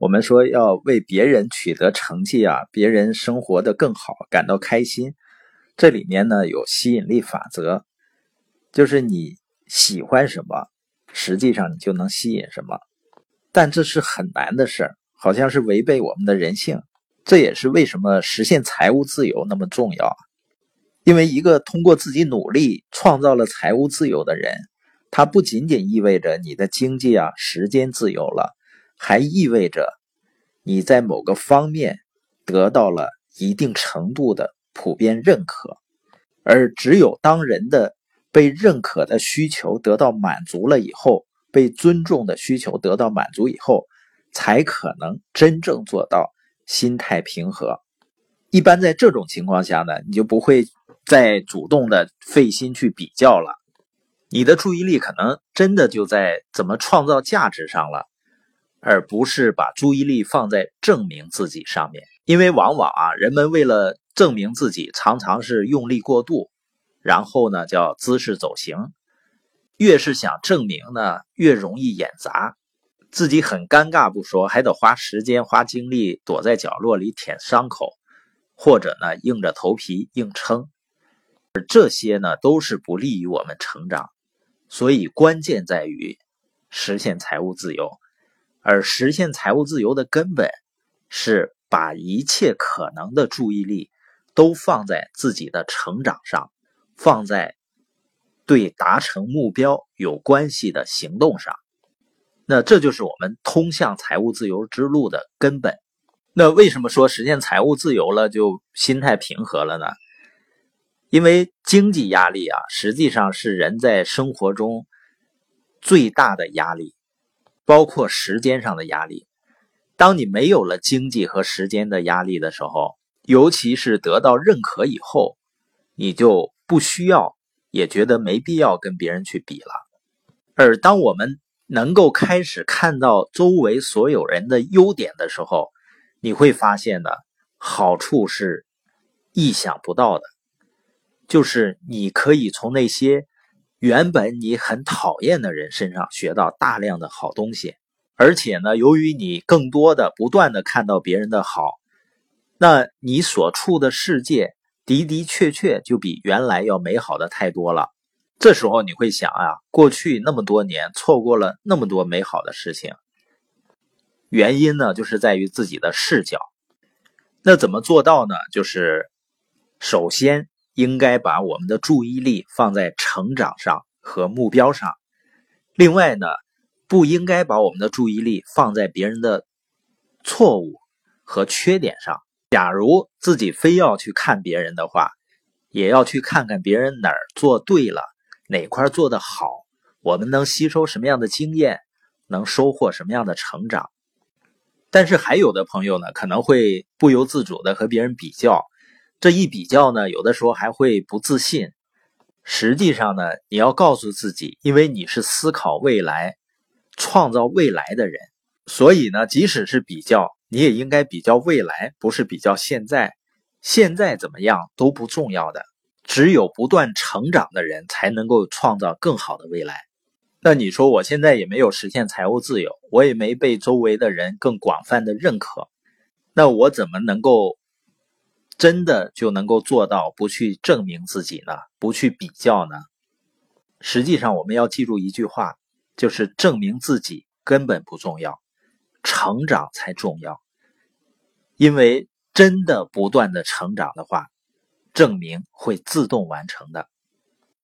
我们说要为别人取得成绩啊，别人生活的更好，感到开心。这里面呢有吸引力法则，就是你喜欢什么，实际上你就能吸引什么。但这是很难的事，好像是违背我们的人性。这也是为什么实现财务自由那么重要。因为一个通过自己努力创造了财务自由的人，他不仅仅意味着你的经济啊、时间自由了，还意味着你在某个方面得到了一定程度的普遍认可。而只有当人的被认可的需求得到满足了以后，被尊重的需求得到满足以后，才可能真正做到心态平和。一般在这种情况下呢，你就不会再主动的费心去比较了，你的注意力可能真的就在怎么创造价值上了，而不是把注意力放在证明自己上面。因为往往啊，人们为了证明自己，常常是用力过度，然后呢叫姿势走形。越是想证明呢，越容易演砸，自己很尴尬不说，还得花时间花精力躲在角落里舔伤口，或者呢硬着头皮硬撑。而这些呢都是不利于我们成长。所以关键在于实现财务自由，而实现财务自由的根本是把一切可能的注意力都放在自己的成长上，放在对达成目标有关系的行动上。那这就是我们通向财务自由之路的根本。那为什么说实现财务自由了就心态平和了呢？因为经济压力啊，实际上是人在生活中最大的压力，包括时间上的压力。当你没有了经济和时间的压力的时候，尤其是得到认可以后，你就不需要，也觉得没必要跟别人去比了。而当我们能够开始看到周围所有人的优点的时候，你会发现呢，好处是意想不到的，就是你可以从那些原本你很讨厌的人身上学到大量的好东西。而且呢，由于你更多的不断的看到别人的好，那你所处的世界的的确确就比原来要美好的太多了。这时候你会想啊，过去那么多年错过了那么多美好的事情，原因呢，就是在于自己的视角。那怎么做到呢？就是首先应该把我们的注意力放在成长上和目标上。另外呢，不应该把我们的注意力放在别人的错误和缺点上。假如自己非要去看别人的话，也要去看看别人哪儿做对了，哪块做得好，我们能吸收什么样的经验，能收获什么样的成长。但是还有的朋友呢，可能会不由自主的和别人比较，这一比较呢，有的时候还会不自信。实际上呢，你要告诉自己，因为你是思考未来、创造未来的人，所以呢，即使是比较，你也应该比较未来，不是比较现在。现在怎么样都不重要的，只有不断成长的人才能够创造更好的未来。那你说我现在也没有实现财务自由，我也没被周围的人更广泛的认可，那我怎么能够真的就能够做到不去证明自己呢？不去比较呢？实际上我们要记住一句话，就是证明自己根本不重要，成长才重要。因为真的不断的成长的话，证明会自动完成的。